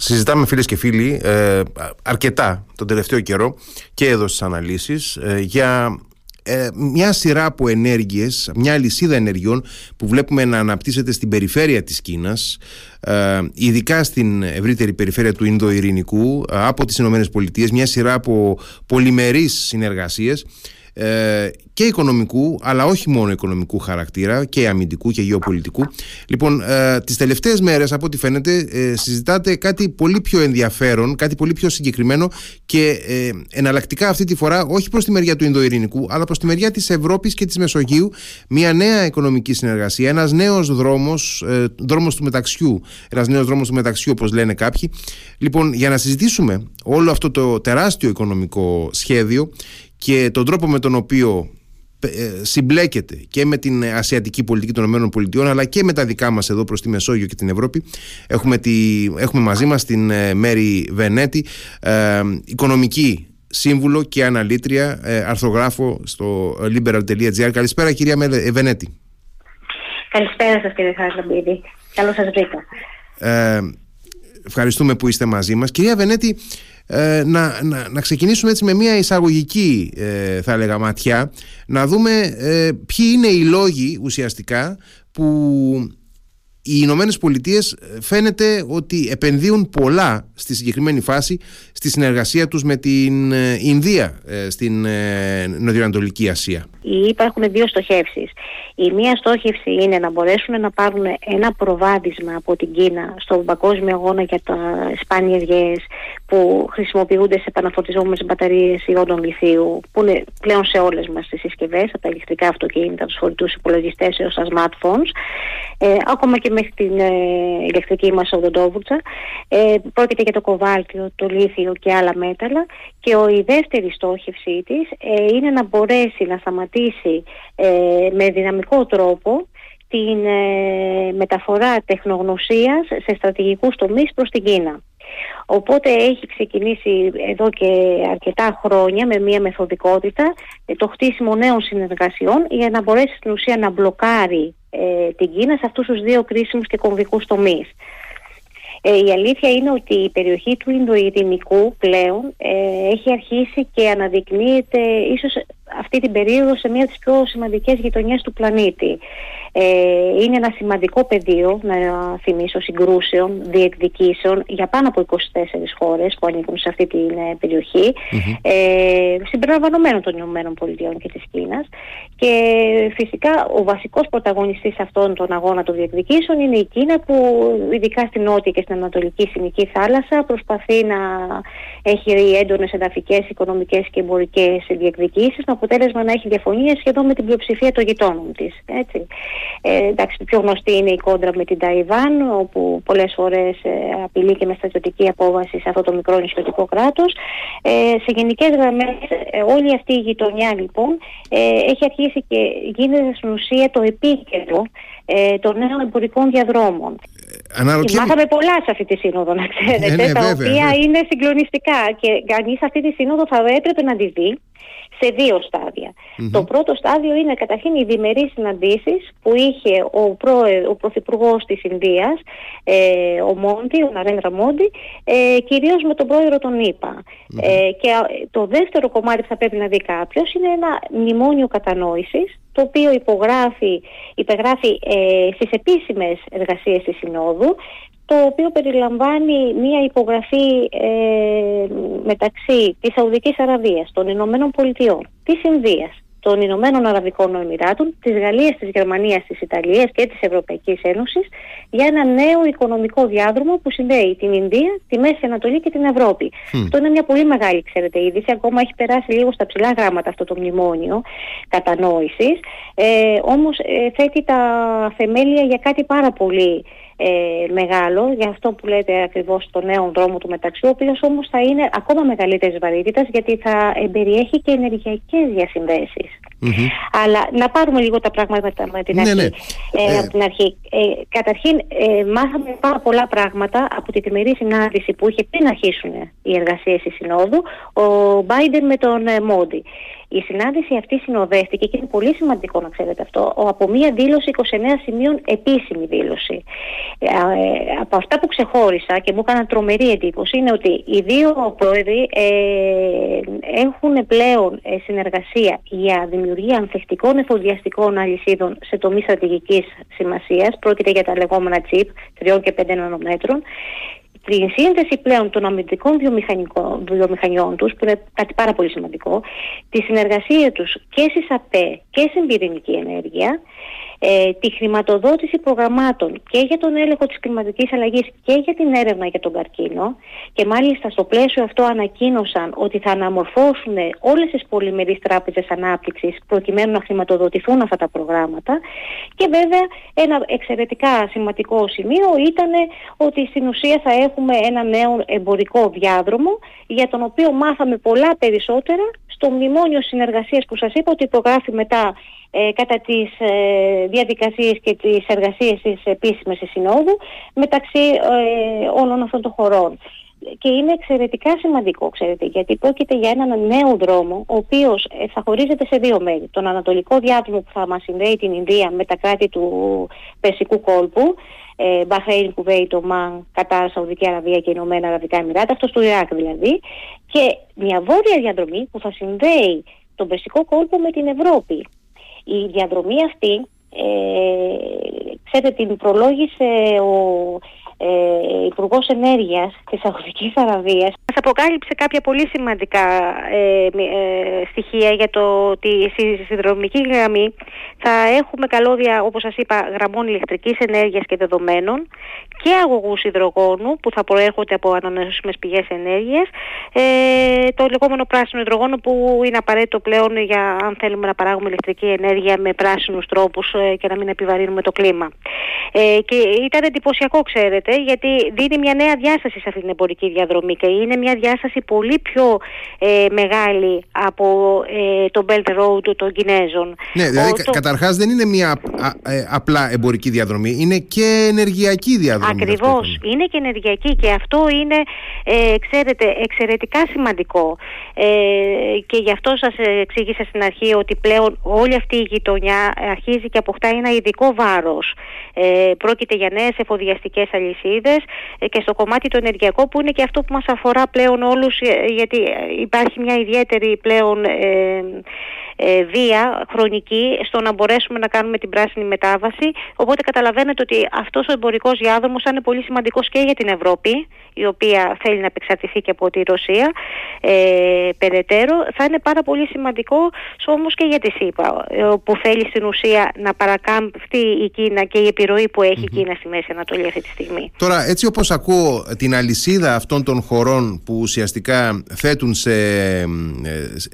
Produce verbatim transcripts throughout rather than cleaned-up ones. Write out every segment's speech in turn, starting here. Συζητάμε, φίλες και φίλοι, ε, αρκετά τον τελευταίο καιρό και εδώ στις αναλύσεις ε, για ε, μια σειρά από ενέργειες, μια λυσίδα ενεργειών που βλέπουμε να αναπτύσσεται στην περιφέρεια της Κίνας, ε, ειδικά στην ευρύτερη περιφέρεια του Ινδοειρηνικού, ε, από τις Ηνωμένες Πολιτείες, μια σειρά από πολυμερείς συνεργασίες ε, και οικονομικού, αλλά όχι μόνο οικονομικού χαρακτήρα, και αμυντικού και γεωπολιτικού. Λοιπόν, ε, τις τελευταίες μέρες, από ό,τι φαίνεται, ε, συζητάτε κάτι πολύ πιο ενδιαφέρον, κάτι πολύ πιο συγκεκριμένο και ε, εναλλακτικά αυτή τη φορά, όχι προς τη μεριά του Ινδοειρηνικού, αλλά προς τη μεριά της Ευρώπης και της Μεσογείου, μια νέα οικονομική συνεργασία, ένας νέος δρόμος, ε, δρόμος του μεταξιού, ένας νέος δρόμος του μεταξιού, όπως λένε κάποιοι. Λοιπόν, για να συζητήσουμε όλο αυτό το τεράστιο οικονομικό σχέδιο και τον τρόπο με τον οποίο συμπλέκεται και με την ασιατική πολιτική των ΗΠΑ, αλλά και με τα δικά μας εδώ προς τη Μεσόγειο και την Ευρώπη, έχουμε, τη, έχουμε μαζί μας την Μαίρη Βενέτη, ε, οικονομική σύμβουλο και αναλύτρια, ε, αρθρογράφο στο liberal τελεία τζι άρ. Καλησπέρα, κυρία Βενέτη. Καλησπέρα σας, κύριε Χαρλαμπίδη. Καλώς σας βρήκα. Ε, ευχαριστούμε που είστε μαζί μας. Κυρία Βενέτη, Ε, να, να, να ξεκινήσουμε έτσι με μια εισαγωγική ε, θα έλεγα ματιά, να δούμε ε, ποιοι είναι οι λόγοι ουσιαστικά που οι Ηνωμένες Πολιτείες φαίνεται ότι επενδύουν πολλά στη συγκεκριμένη φάση στη συνεργασία τους με την Ινδία στην Νοτιοανατολική Ασία. Υπάρχουν δύο στοχεύσεις. Η μία στόχευση είναι να μπορέσουν να πάρουν ένα προβάδισμα από την Κίνα στον παγκόσμιο αγώνα για τα σπάνιες γέες που χρησιμοποιούνται σε επαναφορτιζόμενες μπαταρίες ιόντων λιθίου, που είναι πλέον σε όλες μας τις συσκευές, από τα ηλεκτρικά αυτοκίνητα, τους φορητούς υπολογιστές έως τα smartphones, ε, ακόμα και μέχρι την ε, ηλεκτρική μας οδοντόβουρτσα. Ε, πρόκειται για το κοβάλτιο, το λίθιο και άλλα μέταλλα. Και ο, η δεύτερη στόχευσή της ε, είναι να μπορέσει να σταματήσει ε, με δυναμικό τρόπο την ε, μεταφορά τεχνογνωσίας σε στρατηγικούς τομείς προς την Κίνα. Οπότε έχει ξεκινήσει εδώ και αρκετά χρόνια με μια μεθοδικότητα το χτίσιμο νέων συνεργασιών για να μπορέσει στην ουσία να μπλοκάρει ε, την Κίνα σε αυτούς τους δύο κρίσιμους και κομβικούς τομείς. Ε, η αλήθεια είναι ότι η περιοχή του Ινδοειρηνικού πλέον ε, έχει αρχίσει και αναδεικνύεται ίσως αυτή την περίοδο σε μία από τις πιο σημαντικές γειτονιές του πλανήτη. Είναι ένα σημαντικό πεδίο, να θυμίσω, συγκρούσεων, διεκδικήσεων για πάνω από είκοσι τέσσερις χώρες που ανήκουν σε αυτή την περιοχή, mm-hmm. ε, συμπεριλαμβανομένων των Ηνωμένων Πολιτειών και της Κίνας. Και φυσικά ο βασικός πρωταγωνιστής αυτών των αγώνα των διεκδικήσεων είναι η Κίνα, που ειδικά στην Νότια και στην Ανατολική Συνική Θάλασσα προσπαθεί να έχει έντονες εδαφικές, οικονομικές και εμπορικές διεκδικήσεις, με αποτέλεσμα να έχει διαφωνίες σχεδόν με την πλειοψηφία των γειτόνων της. Έτσι. Ε, εντάξει, πιο γνωστή είναι η κόντρα με την Ταϊβάν, όπου πολλές φορές ε, απειλεί και με στρατιωτική απόβαση σε αυτό το μικρό νησιωτικό κράτος. Ε, σε γενικές γραμμές, ε, όλη αυτή η γειτονιά λοιπόν ε, έχει αρχίσει και γίνεται στην ουσία το επίκεντρο ε, των νέων εμπορικών διαδρόμων. Αναρωτιέμαι... Μάθαμε πολλά σε αυτή τη σύνοδο, να ξέρετε, ναι, ναι, τα βέβαια, οποία ναι. είναι συγκλονιστικά, και κανείς αυτή τη σύνοδο θα έπρεπε να τη δει σε δύο στάδια. Mm-hmm. Το πρώτο στάδιο είναι καταρχήν οι διμερείς συναντήσεις που είχε ο, προ, ο Πρωθυπουργός της Ινδίας, ε, ο Μόντι, ο Ναρέντρα Μόντι, ε, κυρίως με τον πρόεδρο των ΗΠΑ. Mm-hmm. Ε, και το δεύτερο κομμάτι που θα πρέπει να δει κάποιος είναι ένα μνημόνιο κατανόησης, το οποίο υπογράφει, υπεγράφει ε, στις επίσημες εργασίες της Συνόδου, το οποίο περιλαμβάνει μία υπογραφή ε, μεταξύ της Σαουδικής Αραβίας, των Ηνωμένων Πολιτειών, της Ινδίας, των Ηνωμένων Αραβικών Εμιράτων, της Γαλλίας, της Γερμανίας, της Ιταλίας και της Ευρωπαϊκής Ένωσης, για ένα νέο οικονομικό διάδρομο που συνδέει την Ινδία, τη Μέση Ανατολή και την Ευρώπη. Mm. Αυτό είναι μια πολύ μεγάλη, ξέρετε, είδηση. Ακόμα έχει περάσει λίγο στα ψηλά γράμματα αυτό το μνημόνιο κατανόησης. Ε, όμως ε, θέτει τα θεμέλια για κάτι πάρα πολύ Ε, μεγάλο, για αυτό που λέτε ακριβώς το νέο δρόμο του μεταξιού, ο οποίος όμως θα είναι ακόμα μεγαλύτερης βαρύτητας, γιατί θα εμπεριέχει και ενεργειακές διασυνδέσεις. Mm-hmm. Αλλά να πάρουμε λίγο τα πράγματα με την αρχή. Ναι, ναι. Ε, ε... Από την αρχή. Ε, καταρχήν ε, μάθαμε πάρα πολλά πράγματα από τη τριμερή συνάντηση που είχε πριν αρχίσουν οι εργασίες της Συνόδου ο Μπάιντεν με τον Μόντι. Η συνάντηση αυτή συνοδεύτηκε, και είναι πολύ σημαντικό να ξέρετε αυτό, από μία δήλωση είκοσι εννέα σημείων, επίσημη δήλωση. Ε, από αυτά που ξεχώρισα και μου έκαναν τρομερή εντύπωση είναι ότι οι δύο πρόεδροι ε, έχουν πλέον συνεργασία για δημιουργία ανθεκτικών εφοδιαστικών αλυσίδων σε τομείς στρατηγικής σημασίας. Πρόκειται για τα λεγόμενα τσιπ τρία και πέντε νανομέτρων. Την σύνδεση πλέον των αμυντικών βιομηχανιών τους, που είναι κάτι πάρα πολύ σημαντικό, τη συνεργασία τους και στις ΑΠΕ και στην πυρηνική ενέργεια, ε, τη χρηματοδότηση προγραμμάτων και για τον έλεγχο της κλιματικής αλλαγής και για την έρευνα για τον καρκίνο, και μάλιστα στο πλαίσιο αυτό ανακοίνωσαν ότι θα αναμορφώσουν όλες τις πολυμερείς τράπεζες ανάπτυξης προκειμένου να χρηματοδοτηθούν αυτά τα προγράμματα. Και βέβαια ένα εξαιρετικά σημαντικό σημείο ήταν ότι στην ουσία θα έχουμε ένα νέο εμπορικό διάδρομο, για τον οποίο μάθαμε πολλά περισσότερα στο μνημόνιο συνεργασίας που σας είπα ότι υπογράφει μετά ε, κατά τις ε, διαδικασίες και τις εργασίες της επίσημης συνόδου μεταξύ ε, όλων αυτών των χωρών. Και είναι εξαιρετικά σημαντικό, ξέρετε, γιατί πρόκειται για έναν νέο δρόμο, ο οποίος θα χωρίζεται σε δύο μέρη. Τον ανατολικό διάδρομο που θα μας συνδέει την Ινδία με τα κράτη του Περσικού κόλπου, ε, Μπαχρέιν, Κουβέιτ, Ομάν, Κατάρ, Σαουδική Αραβία και Ηνωμένα Αραβικά Εμιράτα, αυτός του Ιράκ δηλαδή, και μια βόρεια διαδρομή που θα συνδέει τον Περσικό κόλπο με την Ευρώπη. Η διαδρομή αυτή, ε, ξέρετε, την προλόγησε ο Ε, Υπουργός Ενέργειας της Σαουδικής Αραβίας. Μας αποκάλυψε κάποια πολύ σημαντικά ε, ε, στοιχεία για το ότι στη συνδρομική γραμμή θα έχουμε καλώδια, όπως σας είπα, γραμμών ηλεκτρικής ενέργειας και δεδομένων και αγωγούς υδρογόνου που θα προέρχονται από ανανεώσιμες πηγές ενέργειας, ε, το λεγόμενο πράσινο υδρογόνο που είναι απαραίτητο πλέον για αν θέλουμε να παράγουμε ηλεκτρική ενέργεια με πράσινους τρόπους ε, και να μην επιβαρύνουμε το κλίμα. Ε, και ήταν εντυπωσιακό, ξέρετε, γιατί δίνει μια νέα διάσταση σε αυτή την εμπορική διαδρομή και είναι μια διάσταση πολύ πιο ε, μεγάλη από ε, το Belt Road των Κινέζων. Ναι, δηλαδή Ο, κα, το... καταρχάς δεν είναι μια α, ε, απλά εμπορική διαδρομή, είναι και ενεργειακή διαδρομή. Ακριβώς, είναι και ενεργειακή, και αυτό είναι, ε, ξέρετε, εξαιρετικά σημαντικό. Ε, και γι' αυτό σας εξήγησα στην αρχή ότι πλέον όλη αυτή η γειτονιά αρχίζει και αποκτά ένα ειδικό βάρος. Ε, πρόκειται για νέες εφοδιαστικές αλυσίδες και στο κομμάτι το ενεργειακό, που είναι και αυτό που μας αφορά πλέον όλους, γιατί υπάρχει μια ιδιαίτερη πλέον ε, ε, βία χρονική στο να μπορέσουμε να κάνουμε την πράσινη μετάβαση. Οπότε καταλαβαίνετε ότι αυτός ο εμπορικός διάδρομος θα είναι πολύ σημαντικός και για την Ευρώπη, η οποία θέλει να επεξαρτηθεί και από τη Ρωσία ε, περαιτέρω. Θα είναι πάρα πολύ σημαντικό όμως και για τη ΣΥΠΑ, ε, που θέλει στην ουσία να παρακάμπτει η Κίνα και η επιρροή που έχει mm-hmm. η Κίνα στη Μέση Ανατολή αυτή τη στιγμή. Τώρα, έτσι όπως ακούω την αλυσίδα αυτών των χωρών που ουσιαστικά θέτουν σε,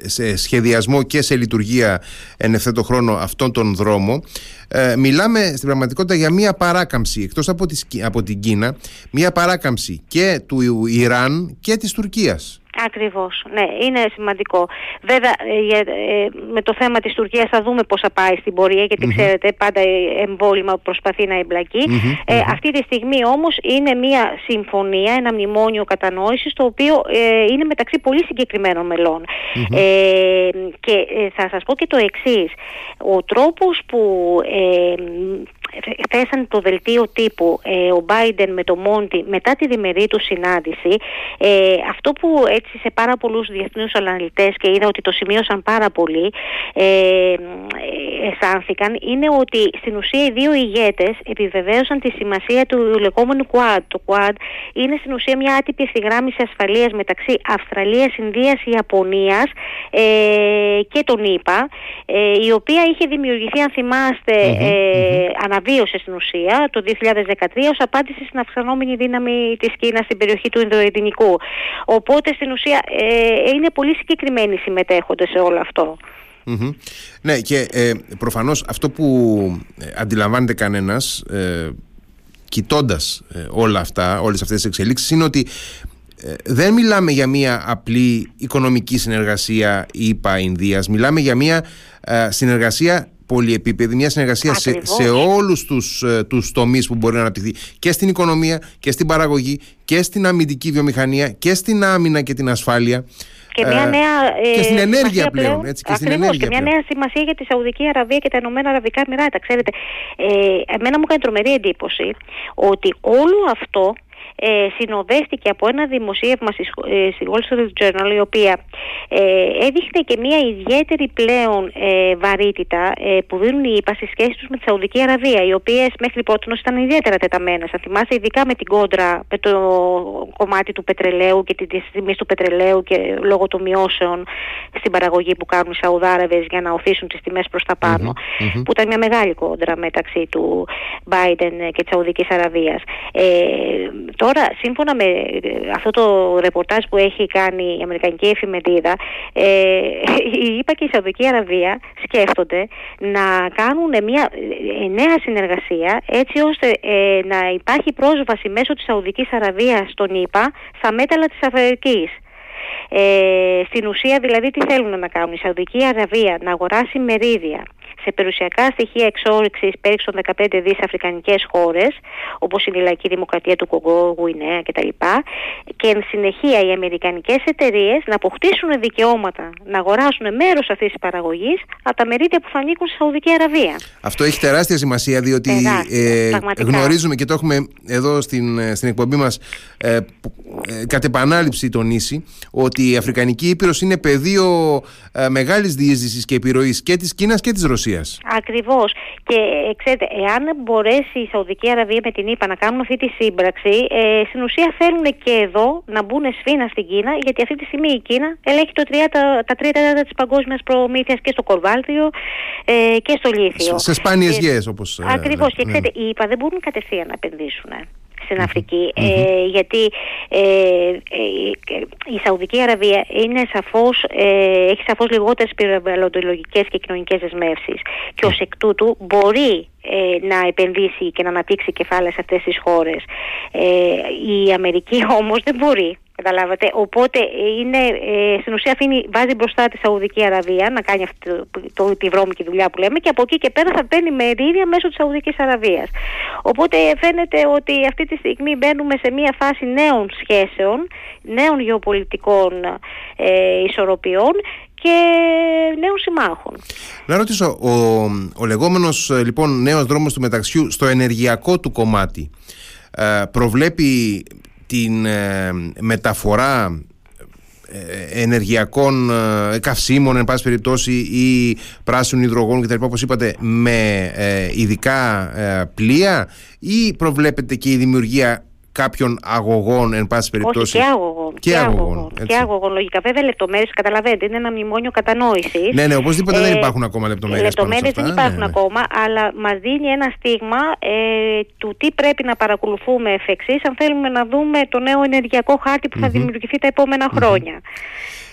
σε σχεδιασμό και σε λειτουργία εν ευθέτω χρόνο αυτόν τον δρόμο, ε, μιλάμε στην πραγματικότητα για μία παράκαμψη, εκτός από, τη, από την Κίνα, μία παράκαμψη και του Ιράν και της Τουρκίας. Ακριβώς, ναι, είναι σημαντικό. Βέβαια, ε, ε, με το θέμα της Τουρκίας θα δούμε πώς θα πάει στην πορεία, γιατί mm-hmm. ξέρετε, πάντα εμβόλυμα προσπαθεί να εμπλακεί. Mm-hmm. Ε, αυτή τη στιγμή όμως είναι μια συμφωνία, ένα μνημόνιο κατανόησης, το οποίο ε, είναι μεταξύ πολύ συγκεκριμένων μελών. Mm-hmm. Ε, και ε, θα σας πω και το εξής. Ο τρόπος που ε, θέσαν το δελτίο τύπου ε, ο Μπάιντεν με το Μόντι μετά τη διμερή του συνάντηση, ε, αυτό που έτσι σε πάρα πολλούς διεθνούς αναλυτές, και είδα ότι το σημείωσαν πάρα πολύ, ε, αισθάνθηκαν, είναι ότι στην ουσία οι δύο ηγέτες επιβεβαίωσαν τη σημασία του λεγόμενου Quad. Το Quad είναι στην ουσία μια άτυπη ευθυγράμμιση ασφαλείας μεταξύ Αυστραλίας, Ινδίας, Ιαπωνίας ε, και τον ΗΠΑ, ε, η οποία είχε δημιουργηθεί, αν θυμάστε, ε, ε, αναβίωσε στην ουσία το δύο χιλιάδες δεκατρία ως απάντηση στην αυξανόμενη δύναμη της Κίνας στην περιοχή του Ινδοειρηνικού. Οπότε στην ουσία ε, είναι πολύ συγκεκριμένοι συμμετέχοντες σε όλο αυτό. Mm-hmm. Ναι, και ε, προφανώς αυτό που αντιλαμβάνεται κανένας ε, κοιτώντας ε, όλα αυτά, όλες αυτές τις εξελίξεις, είναι ότι ε, δεν μιλάμε για μια απλή οικονομική συνεργασία ΗΠΑ-Ινδίας, μιλάμε για μια ε, συνεργασία πολυεπίπεδη, μια συνεργασία σε, σε όλους τους, τους τομείς που μπορεί να αναπτυχθεί, και στην οικονομία και στην παραγωγή και στην αμυντική βιομηχανία και στην άμυνα και την ασφάλεια. Και, μια νέα, ε, και στην ενέργεια πλέον. πλέον έτσι, και ακριβώς, στην ενέργεια και μια πλέον. νέα σημασία για τη Σαουδική Αραβία και τα Ηνωμένα Αραβικά Εμιράτα. Ξέρετε, ε, εμένα μου κάνει τρομερή εντύπωση ότι όλο αυτό ε, συνοδεύτηκε από ένα δημοσίευμα στη, ε, στη Wall Street Journal, η οποία ε, έδειχνε και μια ιδιαίτερη πλέον ε, βαρύτητα ε, που δίνουν οι ΗΠΑ στις σχέσεις τους με τη Σαουδική Αραβία, οι οποίες μέχρι πρότινος ήταν ιδιαίτερα τεταμένες. Αν θυμάστε, ειδικά με την κόντρα, με το κομμάτι του πετρελαίου και τις τιμές του πετρελαίου και λόγω των μειώσεων στην παραγωγή που κάνουν οι Σαουδάραβες για να οθήσουν τις τιμές προς τα πάνω, mm-hmm. που ήταν μια μεγάλη κόντρα μεταξύ του Μπάιντεν και της Σαουδικής Αραβίας. Ε, Τώρα, σύμφωνα με αυτό το ρεπορτάζ που έχει κάνει η Αμερικανική εφημερίδα, ε, η ΗΠΑ και η Σαουδική Αραβία σκέφτονται να κάνουν μια νέα συνεργασία, έτσι ώστε ε, να υπάρχει πρόσβαση μέσω της Σαουδικής Αραβίας στον ΗΠΑ στα μέταλλα της Αφρικής. Ε, στην ουσία, δηλαδή, τι θέλουν να κάνουν? Η Σαουδική Αραβία να αγοράσει μερίδια σε περιουσιακά στοιχεία εξόρυξης πέριξ των δεκαπέντε δισεκατομμυρίων αφρικανικές χώρες, όπως η Λαϊκή Δημοκρατία του Κογκό, Γουινέα κτλ. Και εν συνεχεία οι αμερικανικές εταιρείες να αποκτήσουν δικαιώματα να αγοράσουν μέρος αυτής της παραγωγής από τα μερίδια που θα ανήκουν στη Σαουδική Αραβία. Αυτό έχει τεράστια σημασία, διότι ε, γνωρίζουμε και το έχουμε εδώ στην, στην εκπομπή μας ε, ε, κατ' επανάληψη τονίσει ότι η Αφρικανική Ήπειρος είναι πεδίο ε, μεγάλης διείσδυσης και επιρροής και της Κίνας και της Ρωσίας. Ακριβώς. Και ξέρετε, εάν μπορέσει η Σαουδική Αραβία με την ΗΠΑ να κάνουν αυτή τη σύμπραξη, ε, στην ουσία θέλουν και εδώ να μπουν σφήνα στην Κίνα, γιατί αυτή τη στιγμή η Κίνα ελέγχει το τριάντα, τα τρία τέταρτα της παγκόσμιας προμήθειας και στο κολβάλτιο ε, και στο λίθιο. Σε σπάνιες γιές, όπως. Ε, ακριβώς. Ε, και ξέρετε, ναι. οι ΗΠΑ δεν μπορούν κατευθείαν να επενδύσουν ε. στην Αφρική, mm-hmm. ε, γιατί ε, ε, η Σαουδική Αραβία είναι σαφώς, ε, έχει σαφώς λιγότερες περιβαλλοντολογικές και κοινωνικές δεσμεύσεις και ως εκ τούτου μπορεί ε, να επενδύσει και να αναπτύξει κεφάλαια σε αυτές τις χώρες. Ε, η Αμερική όμως δεν μπορεί. Καταλάβατε. Οπότε είναι, ε, στην ουσία αφήνει, βάζει μπροστά τη Σαουδική Αραβία να κάνει αυτή το, το, τη βρώμικη δουλειά που λέμε, και από εκεί και πέρα θα παίρνει μερίδια μέσω της Σαουδικής Αραβίας. Οπότε φαίνεται ότι αυτή τη στιγμή μπαίνουμε σε μια φάση νέων σχέσεων, νέων γεωπολιτικών ε, ισορροπιών και νέων συμμάχων. Να ρωτήσω, ο, ο λεγόμενος λοιπόν νέος δρόμος του μεταξιού στο ενεργειακό του κομμάτι ε, προβλέπει την ε, μεταφορά ε, ενεργειακών ε, καυσίμων, εν πάση περιπτώσει, ή πράσινου υδρογόνου κτλ, όπως είπατε, με ε, ειδικά ε, πλοία, ή προβλέπεται και η δημιουργία κάποιων αγωγών, εν πάση περιπτώσει? Όχι, και αγωγών. Και, και, αγωγών, αγωγών, και αγωγών, λογικά. Βέβαια, λεπτομέρειες, καταλαβαίνετε, είναι ένα μνημόνιο κατανόησης. Ναι, ναι, οπωσδήποτε ε, δεν υπάρχουν ακόμα λεπτομέρειες. Λεπτομέρειες δεν υπάρχουν ναι, ναι. ακόμα, αλλά μας δίνει ένα στίγμα ε, του τι πρέπει να παρακολουθούμε εφ' εξής, αν θέλουμε να δούμε το νέο ενεργειακό χάρτη που θα mm-hmm. δημιουργηθεί τα επόμενα mm-hmm. χρόνια.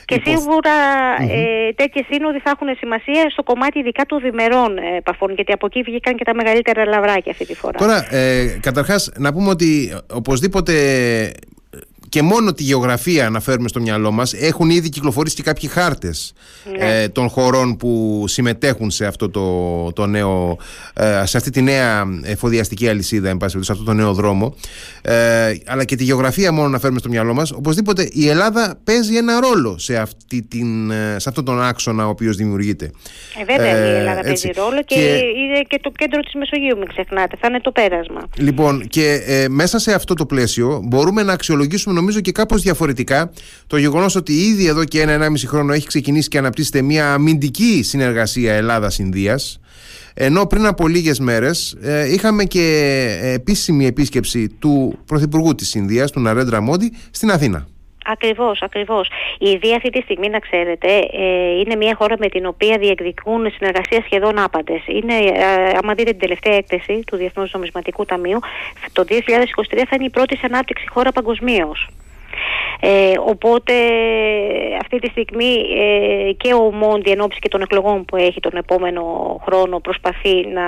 Και σίγουρα mm-hmm. ε, τέτοιες σύνοδοι θα έχουν σημασία στο κομμάτι ειδικά των διμερών ε, επαφών, γιατί από εκεί βγήκαν και τα μεγαλύτερα λαβράκια αυτή τη φορά. Τώρα, ε, καταρχάς, να πούμε ότι οπωσδήποτε και μόνο τη γεωγραφία να φέρουμε στο μυαλό μας, έχουν ήδη κυκλοφορήσει και κάποιοι χάρτες ναι. ε, των χωρών που συμμετέχουν σε, αυτό το, το νέο, ε, σε αυτή τη νέα εφοδιαστική αλυσίδα, εν πάση, σε αυτό το νέο δρόμο. Ε, αλλά και τη γεωγραφία μόνο να φέρουμε στο μυαλό μας. Οπωσδήποτε η Ελλάδα παίζει ένα ρόλο σε, αυτή την, σε αυτόν τον άξονα ο οποίος δημιουργείται. Ε, βέβαια ε, η Ελλάδα έτσι. παίζει ρόλο και, και είναι και το κέντρο της Μεσογείου, μην ξεχνάτε. Θα είναι το πέρασμα. Λοιπόν, και ε, μέσα σε αυτό το πλαίσιο μπορούμε να αξιολογήσουμε, νομίζω, και κάπως διαφορετικά το γεγονός ότι ήδη εδώ και ένα-ενάμιση χρόνο έχει ξεκινήσει και αναπτύσσεται μια αμυντική συνεργασία Ελλάδας-Ινδίας, ενώ πριν από λίγες μέρες ε, είχαμε και επίσημη επίσκεψη του Πρωθυπουργού της Ινδίας, του Ναρέντρα Μόντι, στην Αθήνα. Ακριβώς, ακριβώς. Η Ινδία αυτή τη στιγμή, να ξέρετε, ε, είναι μια χώρα με την οποία διεκδικούν συνεργασία σχεδόν άπαντες. Είναι, ε, άμα δείτε την τελευταία έκθεση του Διεθνούς Νομισματικού Ταμείου, το δύο χιλιάδες είκοσι τρία θα είναι η πρώτη σε ανάπτυξη χώρα παγκοσμίως. Ε, οπότε αυτή τη στιγμή ε, και ο Μόντι εν ώψη και των εκλογών που έχει τον επόμενο χρόνο προσπαθεί να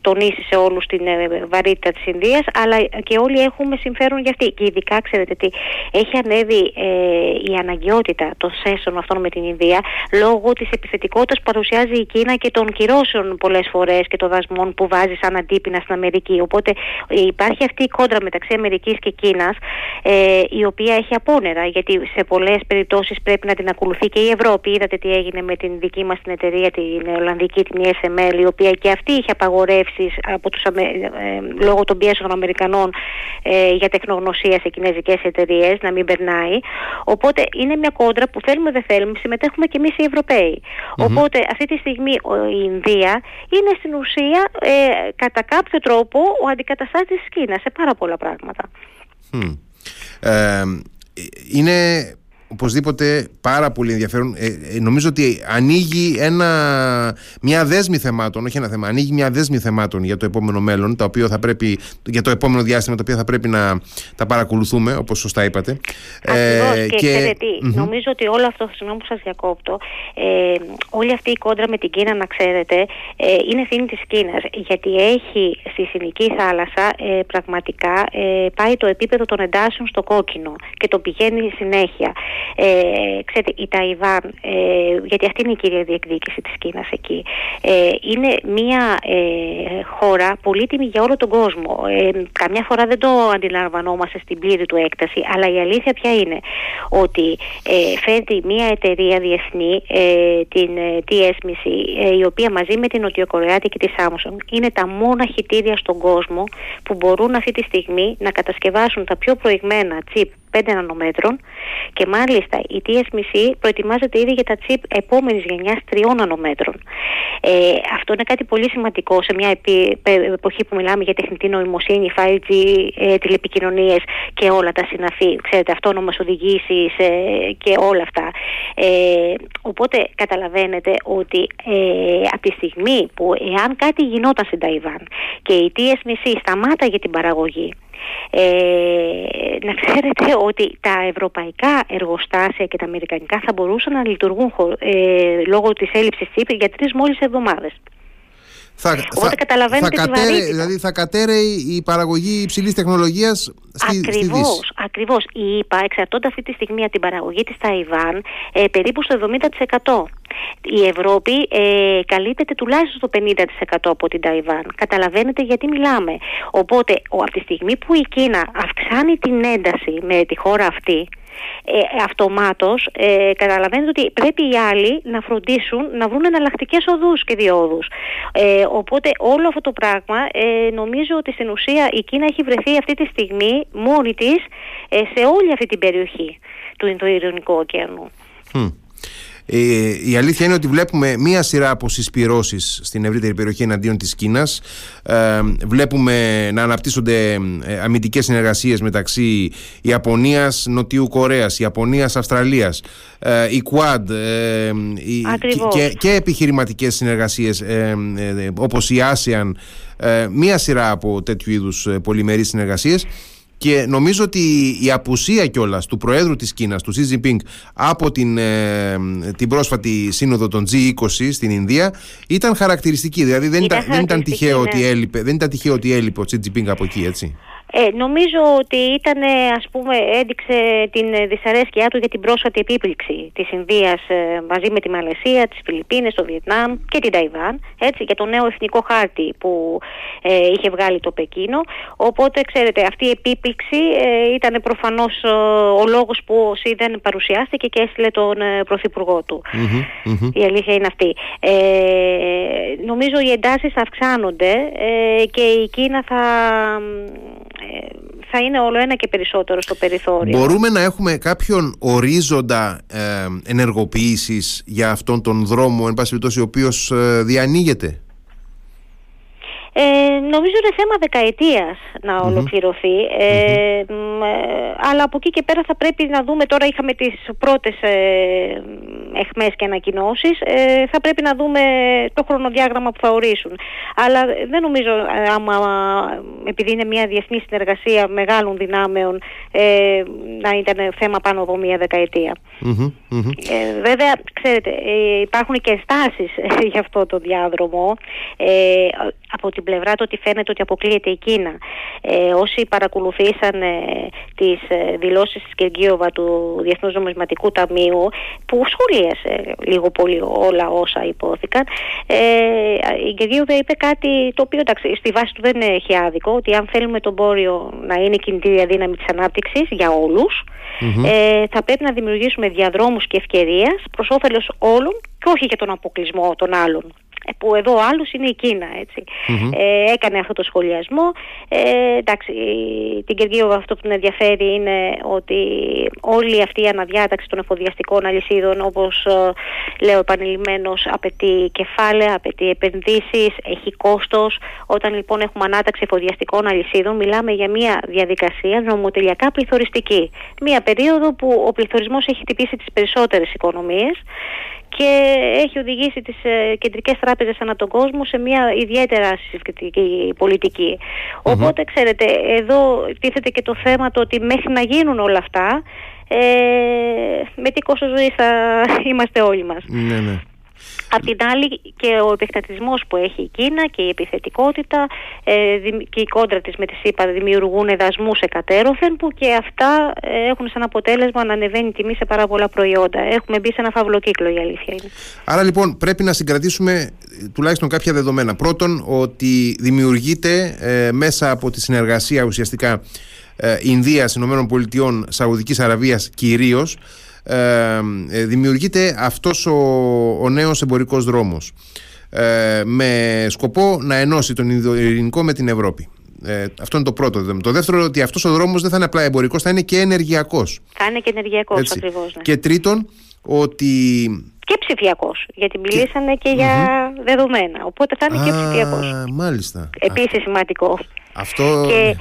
τονίσει σε όλους την ε, βαρύτητα της Ινδίας, αλλά και όλοι έχουμε συμφέρον για αυτή. Και ειδικά ξέρετε τι, έχει ανέβει ε, η αναγκαιότητα των σέσεων αυτών με την Ινδία λόγω της επιθετικότητας που παρουσιάζει η Κίνα και των κυρώσεων πολλές φορές και των δασμών που βάζει σαν αντίπεινα στην Αμερική. Οπότε υπάρχει αυτή η κόντρα μεταξύ Αμερικής και Κίνας, ε, η οποία έχει απόνερα, γιατί σε πολλές περιπτώσεις πρέπει να την ακολουθεί και η Ευρώπη. Είδατε τι έγινε με την δική μας την εταιρεία, την Ολλανδική, την έι ες εμ ελ, η οποία και αυτή είχε απαγορεύσεις από τους Αμε... ε, λόγω των πιέσεων των Αμερικανών ε, για τεχνογνωσία σε κινέζικες εταιρείες, να μην περνάει. Οπότε είναι μια κόντρα που θέλουμε δεν θέλουμε, συμμετέχουμε και εμείς οι Ευρωπαίοι. Mm-hmm. Οπότε αυτή τη στιγμή η Ινδία είναι στην ουσία ε, κατά κάποιο τρόπο ο αντικαταστάτης της Κίνας σε πάρα πολλά πράγματα. Mm. Ε, είναι οπωσδήποτε πάρα πολύ ενδιαφέρον. Ε, νομίζω ότι ανοίγει ένα, μια δέσμη θεμάτων, όχι ένα θέμα, ανοίγει μια δέσμη θεμάτων για το επόμενο μέλλον, τα οποία θα πρέπει, για το επόμενο διάστημα, τα οποία θα πρέπει να τα παρακολουθούμε, όπως σωστά είπατε. Ακριβώς, ε, και, και ξέρετε τι, mm-hmm. νομίζω ότι όλο αυτό, συγγνώμη που σας διακόπτω, ε, όλη αυτή η κόντρα με την Κίνα, να ξέρετε, ε, είναι ευθύνη της Κίνας, γιατί έχει στη Συνική θάλασσα ε, πραγματικά ε, πάει το επίπεδο των εντάσεων στο κόκκινο και το πηγαίνει συνέχεια. Ε, ξέρετε, η Ταϊβάν, ε, γιατί αυτή είναι η κυρία διεκδίκηση της Κίνας εκεί, ε, είναι μια ε, χώρα πολύτιμη για όλο τον κόσμο. Ε, καμιά φορά δεν το αντιλαμβανόμαστε στην πλήρη του έκταση, αλλά η αλήθεια ποια είναι, ότι ε, φέρνει μια εταιρεία διεθνή, ε, την ε, τι ες εμ σι, ε, η οποία μαζί με την Νοτιοκορεάτικη και τη Samsung είναι τα μόνα χιτήρια στον κόσμο που μπορούν αυτή τη στιγμή να κατασκευάσουν τα πιο προηγμένα τσιπ πέντε νανομέτρων, και μάλιστα η τι ες εμ σι προετοιμάζεται ήδη για τα τσιπ επόμενης γενιάς τρία νανομέτρων. Ε, αυτό είναι κάτι πολύ σημαντικό σε μια επί... εποχή που μιλάμε για τεχνητή νοημοσύνη, φάιβ τζι, ε, τηλεπικοινωνίες και όλα τα συναφή. Ξέρετε, αυτό να μας οδηγήσει σε... και όλα αυτά. Ε, οπότε καταλαβαίνετε ότι ε, από τη στιγμή που εάν κάτι γινόταν στην Ταϊβάν και η τι ες εμ σι σταμάταγε την παραγωγή, Ε, να ξέρετε ότι τα ευρωπαϊκά εργοστάσια και τα αμερικανικά θα μπορούσαν να λειτουργούν ε, λόγω της έλλειψης τσίπη για τρεις μόλις εβδομάδες. Θα, Οπότε καταλαβαίνετε θα, θα τη βαρύτητα. Δηλαδή θα κατέρεει η παραγωγή υψηλής τεχνολογίας στη, ακριβώς, στη Δύση. Ακριβώς. Η ΗΠΑ εξαρτώνται αυτή τη στιγμή από την παραγωγή της Ταϊβάν ε, περίπου στο εβδομήντα τοις εκατό. Η Ευρώπη ε, καλύπτεται τουλάχιστον στο πενήντα τοις εκατό από την Ταϊβάν. Καταλαβαίνετε γιατί μιλάμε. Οπότε ο, από τη στιγμή που η Κίνα αυξάνει την ένταση με τη χώρα αυτή, Ε, αυτομάτως ε, καταλαβαίνετε ότι πρέπει οι άλλοι να φροντίσουν να βρουν εναλλακτικές οδούς και διόδους. Ε, οπότε όλο αυτό το πράγμα ε, νομίζω ότι στην ουσία η Κίνα έχει βρεθεί αυτή τη στιγμή μόνη της ε, σε όλη αυτή την περιοχή του Ινδοειρηνικού ωκεανού. Mm. Ε, η αλήθεια είναι ότι βλέπουμε μία σειρά από συσπειρώσεις στην ευρύτερη περιοχή εναντίον της Κίνας. Ε, βλέπουμε να αναπτύσσονται αμυντικές συνεργασίες μεταξύ Ιαπωνίας, Νοτιού Κορέας, Ιαπωνίας, Αυστραλίας, ε, η Quad ε, η, και, και επιχειρηματικές συνεργασίες ε, ε, όπως η ASEAN, ε, μία σειρά από τέτοιου είδους πολυμερείς συνεργασίες. Και νομίζω ότι η απουσία κιόλας του Προέδρου της Κίνας, του Xi Jinping, από την, ε, την πρόσφατη σύνοδο των τζι είκοσι στην Ινδία ήταν χαρακτηριστική. Δηλαδή δεν ήταν, ήταν, δεν ήταν τυχαίο, ναι, ότι έλειπε, δεν ήταν τυχαίο ότι έλειπε ο Xi Jinping από εκεί, έτσι. Ε, νομίζω ότι ήταν, ας πούμε, έδειξε την δυσαρέσκειά του για την πρόσφατη επίπληξη της Ινδίας ε, μαζί με τη Μαλαισία, τις Φιλιππίνες, το Βιετνάμ και την Ταϊβάν, έτσι, για το νέο εθνικό χάρτη που ε, είχε βγάλει το Πεκίνο. Οπότε, ξέρετε, αυτή η επίπληξη ε, ήταν προφανώς ε, ο λόγος που ο Σι δεν παρουσιάστηκε και έστειλε τον ε, πρωθυπουργό του. Mm-hmm, mm-hmm. Η αλήθεια είναι αυτή. Ε, νομίζω οι εντάσεις αυξάνονται ε, και η Κίνα θα... θα είναι όλο ένα και περισσότερο στο περιθώριο. Μπορούμε να έχουμε κάποιον ορίζοντα ε, ενεργοποίησης για αυτόν τον δρόμο, εν πάση περιπτώσει, ο οποίος ε, διανοίγεται. Ε, νομίζω είναι θέμα δεκαετίας να ολοκληρωθεί, mm-hmm. ε, ε, αλλά από εκεί και πέρα θα πρέπει να δούμε. Τώρα είχαμε τις πρώτες ε, εχμές και ανακοινώσεις, ε, θα πρέπει να δούμε το χρονοδιάγραμμα που θα ορίσουν. Αλλά δεν νομίζω, ε, άμα επειδή είναι μια διεθνή συνεργασία μεγάλων δυνάμεων, ε, να ήταν θέμα πάνω από μία δεκαετία. Mm-hmm, mm-hmm. Ε, βέβαια, ξέρετε, ε, υπάρχουν και στάσεις ε, για αυτό το διάδρομο. Ε, από την πλευρά το ότι φαίνεται ότι αποκλείεται η Κίνα. Ε, όσοι παρακολουθήσαν ε, τις ε, δηλώσεις της Γκεοργκίεβα του Διεθνούς Νομισματικού Ταμείου, που σχολίασε λίγο πολύ όλα όσα υπόθηκαν, ε, η Γκεοργκίεβα είπε κάτι το οποίο εντάξει, στη βάση του δεν έχει άδικο, ότι αν θέλουμε το εμπόριο να είναι κινητήρια δύναμη της ανάπτυξης για όλους, mm-hmm. ε, θα πρέπει να δημιουργήσουμε διαδρόμους και ευκαιρίες προς όφελος όλων και όχι για τον αποκλεισμό των άλλων. Που εδώ άλλος είναι η Κίνα, έτσι. Mm-hmm. Ε, έκανε αυτό το σχολιασμό. Ε, εντάξει, την Γκεοργκίεβα αυτό που την ενδιαφέρει είναι ότι όλη αυτή η αναδιάταξη των εφοδιαστικών αλυσίδων, όπως ε, λέω επανειλημμένως, απαιτεί κεφάλαια, απαιτεί επενδύσεις, έχει κόστος. Όταν λοιπόν έχουμε ανάταξη εφοδιαστικών αλυσίδων, μιλάμε για μια διαδικασία νομοτελειακά πληθωριστική. Μια περίοδο που ο πληθωρισμός έχει χτυπήσει τις περισσότερες οικονομίες και έχει οδηγήσει τις ε, κεντρικές τράπεζες ανά τον κόσμο σε μια ιδιαίτερα συσκευτική πολιτική. Mm-hmm. Οπότε, ξέρετε, εδώ τίθεται και το θέμα το ότι μέχρι να γίνουν όλα αυτά, ε, με τι κόστος ζωής θα είμαστε όλοι μας. Ναι, ναι. Απ' την άλλη και ο επεκτατισμός που έχει η Κίνα και η επιθετικότητα ε, και η κόντρα της με τη ΗΠΑ δημιουργούν εδασμούς εκατέρωθεν που και αυτά έχουν σαν αποτέλεσμα να ανεβαίνει η τιμή σε πάρα πολλά προϊόντα. Έχουμε μπει σε ένα φαύλο κύκλο, η αλήθεια είναι. Άρα λοιπόν πρέπει να συγκρατήσουμε τουλάχιστον κάποια δεδομένα. Πρώτον, ότι δημιουργείται ε, μέσα από τη συνεργασία ουσιαστικά ε, Ινδίας, ΗΠΑ, Σαουδικής Αραβίας κυρίως, Ε, δημιουργείται αυτός ο, ο νέος εμπορικός δρόμος ε, με σκοπό να ενώσει τον Ινδοειρηνικό με την Ευρώπη. Ε, αυτό είναι το πρώτο δεδομένο. Το δεύτερο είναι ότι αυτός ο δρόμος δεν θα είναι απλά εμπορικός, θα είναι και ενεργειακός. Θα είναι και ενεργειακός, ακριβώς. Ναι. Και τρίτον, ότι... και ψηφιακός, γιατί μιλήσανε και, και για mm-hmm. δεδομένα. Οπότε θα είναι Α, και ψηφιακός. Μάλιστα. Επίσης σημαντικό. Αυτό... Και...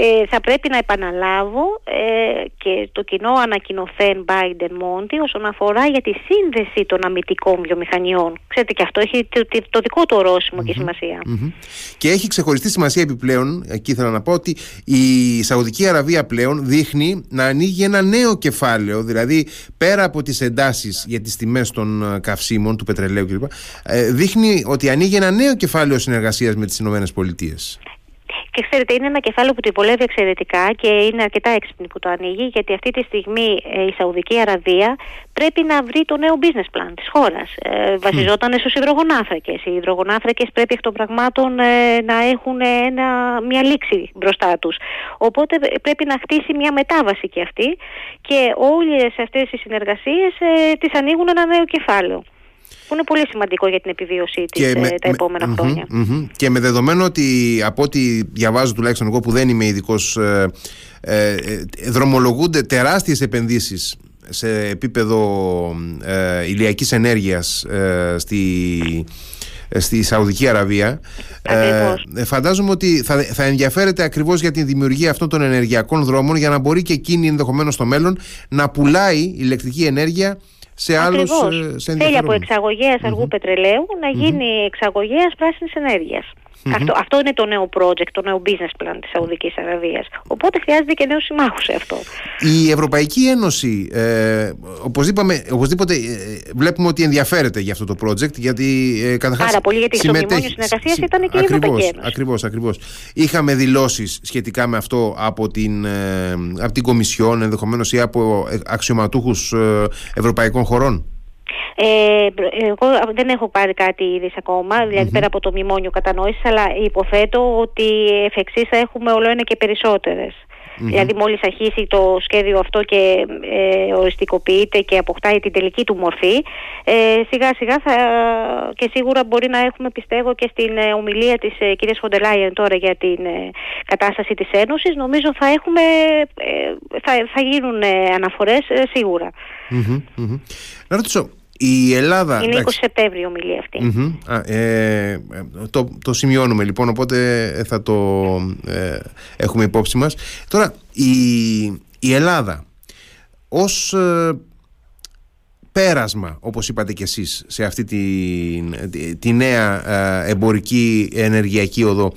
Ε, θα πρέπει να επαναλάβω ε, και το κοινό ανακοινωθέν Μπάιντεν Μόντι όσον αφορά για τη σύνδεση των αμυντικών βιομηχανιών. Ξέρετε, και αυτό έχει το, το δικό του ορόσημο mm-hmm. και σημασία. Mm-hmm. Και έχει ξεχωριστή σημασία επιπλέον, εκεί ήθελα να πω, ότι η Σαουδική Αραβία πλέον δείχνει να ανοίγει ένα νέο κεφάλαιο, δηλαδή πέρα από τις εντάσεις για τις τιμές των καυσίμων, του πετρελαίου κλπ. Ε, δείχνει ότι ανοίγει ένα νέο κεφάλαιο συνεργασίας με τις ΗΠΑ. Και ξέρετε, είναι ένα κεφάλαιο που τη βολεύει εξαιρετικά και είναι αρκετά έξυπνη που το ανοίγει, γιατί αυτή τη στιγμή ε, η Σαουδική Αραβία πρέπει να βρει το νέο business plan της χώρας. Ε, βασιζόταν mm. στους υδρογονάνθρακες. Οι υδρογονάνθρακες πρέπει εκ των πραγμάτων ε, να έχουν ένα, μια λήξη μπροστά τους. Οπότε πρέπει να χτίσει μια μετάβαση και αυτή, και όλες αυτές οι συνεργασίες ε, τις ανοίγουν ένα νέο κεφάλαιο, που είναι πολύ σημαντικό για την επιβίωσή της ε, με, τα επόμενα με, χρόνια. Mm-hmm, mm-hmm. Και με δεδομένο ότι, από ό,τι διαβάζω τουλάχιστον εγώ που δεν είμαι ειδικός, ε, ε, δρομολογούνται τεράστιες επενδύσεις σε επίπεδο ε, ηλιακής ενέργειας ε, στη, στη Σαουδική Αραβία. Ε, φαντάζομαι ότι θα, θα ενδιαφέρεται ακριβώς για τη δημιουργία αυτών των ενεργειακών δρόμων, για να μπορεί και εκείνη ενδεχομένως στο μέλλον να πουλάει ηλεκτρική ενέργεια σε άλλους, σε θέλει από εξαγωγέας mm-hmm. αργού πετρελαίου να γίνει mm-hmm. εξαγωγέας πράσινης ενέργειας. Mm-hmm. Αυτό, αυτό είναι το νέο project, το νέο business plan της Σαουδικής Αραβίας. Οπότε χρειάζεται και νέους συμμάχους σε αυτό. Η Ευρωπαϊκή Ένωση, ε, όπως είπαμε, οπωσδήποτε ε, βλέπουμε ότι ενδιαφέρεται για αυτό το project, γιατί ε, καταρχάς. Πάρα πολύ, γιατί συμμετέχει... στο μνημόνιο συνεργασίας συ... ήταν και ακριβώς, η Ευρωπαϊκή Ένωση. Ακριβώς, ακριβώς. Είχαμε δηλώσεις σχετικά με αυτό από την, ε, από την Κομισιόν, ενδεχομένως, ή από αξιωματούχους ε, ευρωπαϊκών χωρών. Ε, εγώ δεν έχω πάρει κάτι είδης ακόμα, δηλαδή mm-hmm. πέρα από το μνημόνιο κατανόησης, αλλά υποθέτω ότι εφ' εξής θα έχουμε όλο ένα και περισσότερες. Mm-hmm. Δηλαδή μόλις αρχίσει το σχέδιο αυτό και ε, οριστικοποιείται και αποκτάει την τελική του μορφή, ε, σιγά σιγά θα, και σίγουρα μπορεί να έχουμε, πιστεύω, και στην ε, ομιλία της ε, κυρίας Φοντελάιεν τώρα για την ε, κατάσταση της Ένωσης, νομίζω θα, έχουμε, ε, θα, θα γίνουν ε, αναφορές ε, σίγουρα. Mm-hmm. Mm-hmm. Να ρωτήσω. Η Ελλάδα, είναι εντάξει. είκοσι Σεπτέμβρη ομιλία αυτή. Mm-hmm. Α, ε, το, το σημειώνουμε λοιπόν, οπότε θα το ε, έχουμε υπόψη μας. Τώρα, η, η Ελλάδα ως ε, πέρασμα, όπως είπατε και εσείς, σε αυτή τη, τη, τη νέα εμπορική ενεργειακή οδό,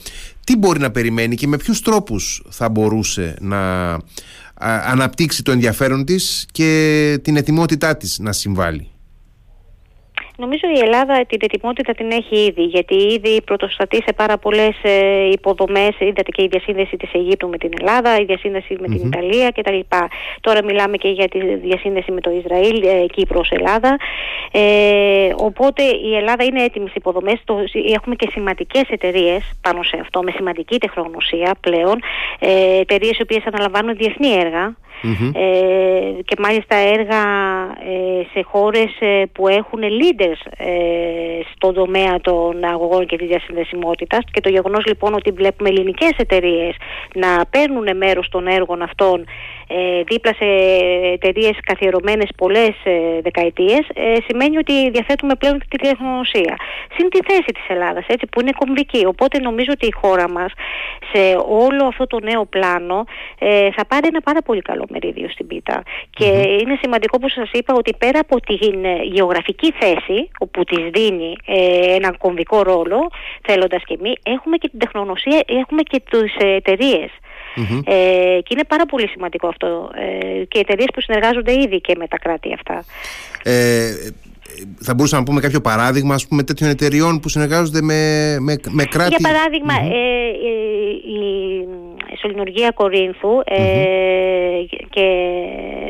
τι μπορεί να περιμένει και με ποιους τρόπους θα μπορούσε να αναπτύξει το ενδιαφέρον της και την ετοιμότητά της να συμβάλλει. Νομίζω η Ελλάδα την ετοιμότητα την έχει ήδη, γιατί ήδη πρωτοστατεί σε πάρα πολλές υποδομές. Είδατε και η διασύνδεση της Αιγύπτου με την Ελλάδα, η διασύνδεση με mm-hmm. την Ιταλία κτλ. Τώρα μιλάμε και για τη διασύνδεση με το Ισραήλ, Κύπρος-Ελλάδα. Ε, οπότε η Ελλάδα είναι έτοιμη στις υποδομές. Το, έχουμε και σημαντικές εταιρείες πάνω σε αυτό, με σημαντική τεχνογνωσία πλέον. Ε, εταιρείες οι οποίες αναλαμβάνουν διεθνή έργα. Mm-hmm. Ε, και μάλιστα έργα ε, σε χώρες ε, που έχουν leaders ε, στον τομέα των αγωγών και της διασυνδεσιμότητας, και το γεγονός λοιπόν ότι βλέπουμε ελληνικές εταιρείες να παίρνουν μέρος των έργων αυτών ε, δίπλα σε εταιρείες καθιερωμένες πολλές ε, δεκαετίες ε, σημαίνει ότι διαθέτουμε πλέον τη τεχνογνωσία συν τη θέση της Ελλάδας, έτσι, που είναι κομβική. Οπότε νομίζω ότι η χώρα μας σε όλο αυτό το νέο πλάνο ε, θα πάρει ένα πάρα πολύ καλό μερίδιο στην πίτα. Και mm-hmm. είναι σημαντικό που σας είπα ότι πέρα από την γεωγραφική θέση όπου της δίνει ε, έναν κομβικό ρόλο θέλοντας και εμείς, έχουμε και την τεχνογνωσία, έχουμε και τις εταιρείες. Mm-hmm. Ε, και είναι πάρα πολύ σημαντικό αυτό, ε, και εταιρείες που συνεργάζονται ήδη και με τα κράτη αυτά. Ε, θα μπορούσαμε να πούμε κάποιο παράδειγμα, ας πούμε, τέτοιων εταιρειών που συνεργάζονται με, με, με κράτη? Για παράδειγμα mm-hmm. ε, ε, η σωληνουργία Κορίνθου ε, mm-hmm. και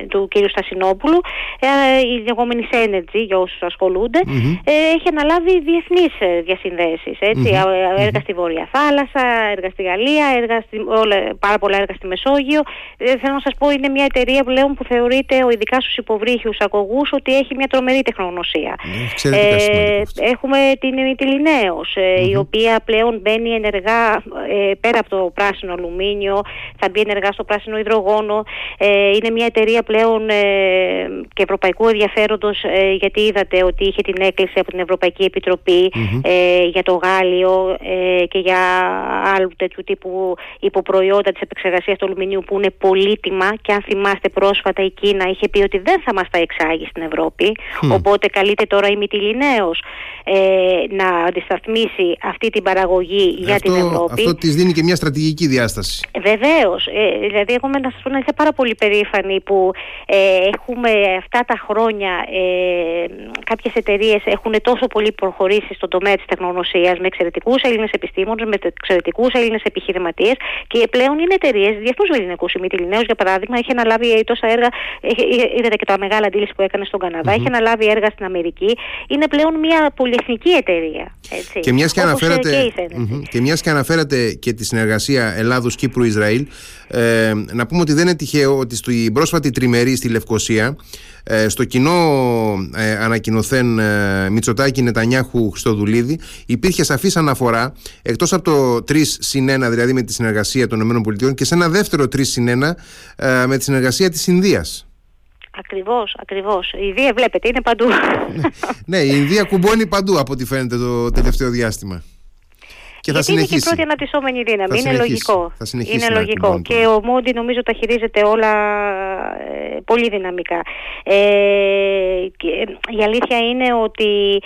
του κ. Στασινόπουλου, ε, η λεγόμενη Senergy για όσους ασχολούνται, mm-hmm. ε, έχει αναλάβει διεθνείς διασυνδέσεις, έτσι, mm-hmm. έργα στη Βόρεια Θάλασσα, έργα στη Γαλλία, έργα στη, όλα, πάρα πολλά έργα στη Μεσόγειο. ε, θέλω να σας πω, είναι μια εταιρεία πλέον που θεωρείται, ο, ειδικά στους υποβρύχιους αγωγούς, ότι έχει μια τρομερή τεχνογνωσία. Mm, ε, έχουμε την Μυτιληναίος, mm-hmm. η οποία πλέον μπαίνει ενεργά ε, πέρα από το πράσινο αλουμίνιο, θα μπει ενεργά στο πράσινο υδρογόνο. ε, είναι μια εταιρεία πλέον ε, και ευρωπαϊκού ενδιαφέροντος, ε, γιατί είδατε ότι είχε την έκκληση από την Ευρωπαϊκή Επιτροπή mm-hmm. ε, για το γάλλιο ε, και για άλλου τέτοιου τύπου υποπροϊόντα της επεξεργασίας του αλουμινίου που είναι πολύτιμα, και αν θυμάστε πρόσφατα η Κίνα είχε πει ότι δεν θα μας τα εξάγει στην Ευρώπη, mm. οπότε καλείται τώρα η Μυτιληναίος ε, να αντισταθμίσει αυτή την παραγωγή αυτό, για την Ευρώπη. Αυτό της δίνει και μια στρατηγική διάσταση. Βεβαίως. Ε, δηλαδή, εγώ να σας πω να είστε πάρα πολύ περήφανοι που ε, έχουμε αυτά τα χρόνια, ε, κάποιες εταιρείες έχουν τόσο πολύ προχωρήσει στον τομέα της τεχνογνωσίας, με εξαιρετικούς Έλληνες επιστήμονες, με εξαιρετικούς Έλληνες επιχειρηματίες, και πλέον είναι εταιρείες διεθνούς ελληνικούς. Η Μυτιληναίος, για παράδειγμα, έχει αναλάβει τόσα έργα. Είδατε και τα μεγάλα αντίληψη που έκανε στον Καναδά, mm-hmm. έχει αναλάβει έργα στην Αμερική, είναι πλέον μια πολυεθνική εταιρεία. Έτσι. Και μιας και, αναφέρατε, και, και μιας και αναφέρατε και τη συνεργασία Ελλάδος-Κύπρου-Ισραήλ, ε, να πούμε ότι δεν είναι τυχαίο ότι στην πρόσφατη τριμερή στη Λευκοσία, ε, στο κοινό ε, ανακοινωθέν ε, Μητσοτάκη-Νετανιάχου-Χριστοδουλίδη, υπήρχε σαφής αναφορά, εκτός από το τρία συν ένα, δηλαδή με τη συνεργασία των ΗΠΑ, και σε ένα δεύτερο τρία συν ένα ε, με τη συνεργασία της Ινδίας. Ακριβώς, ακριβώς. Η Ινδία, βλέπετε, είναι παντού. Ναι, η Ινδία κουμπώνει παντού από ό,τι φαίνεται το τελευταίο διάστημα. Και θα συνεχίσει. Είναι και η πρώτη αναπτυσσόμενη δύναμη. Είναι λογικό. Είναι λογικό. Και ο Μόντι νομίζω τα χειρίζεται όλα ε, πολύ δυναμικά. Ε, και, η αλήθεια είναι ότι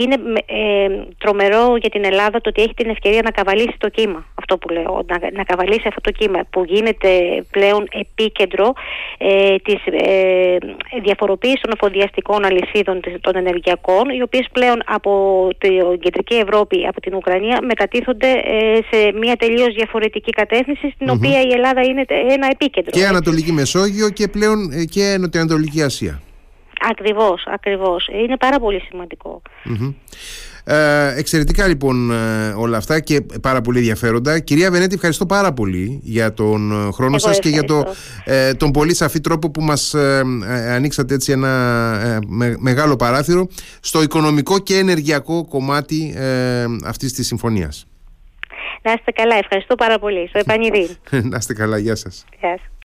είναι ε, τρομερό για την Ελλάδα το ότι έχει την ευκαιρία να καβαλήσει το κύμα, αυτό που λέω, να, να καβαλήσει αυτό το κύμα που γίνεται πλέον επίκεντρο ε, της ε, διαφοροποίησης των εφοδιαστικών αλυσίδων των ενεργειακών, οι οποίες πλέον από την κεντρική Ευρώπη, από την Ουκρανία, μετατίθονται ε, σε μια τελείως διαφορετική κατεύθυνση, στην mm-hmm. οποία η Ελλάδα είναι ένα επίκεντρο. Και Ανατολική Μεσόγειο και πλέον ε, και Νοτιοανατολική Ασία. Ακριβώς, ακριβώς. Είναι πάρα πολύ σημαντικό. Mm-hmm. Ε, εξαιρετικά λοιπόν όλα αυτά και πάρα πολύ ενδιαφέροντα. Κυρία Βενέτη, ευχαριστώ πάρα πολύ για τον χρόνο Εγώ σας ευχαριστώ. Και για το, ε, τον πολύ σαφή τρόπο που μας ε, ε, ανοίξατε έτσι ένα ε, με, μεγάλο παράθυρο στο οικονομικό και ενεργειακό κομμάτι ε, αυτής της συμφωνίας. Να είστε καλά, ευχαριστώ πάρα πολύ. Στο επανειδή. Να είστε καλά, γεια σας. Γεια σας.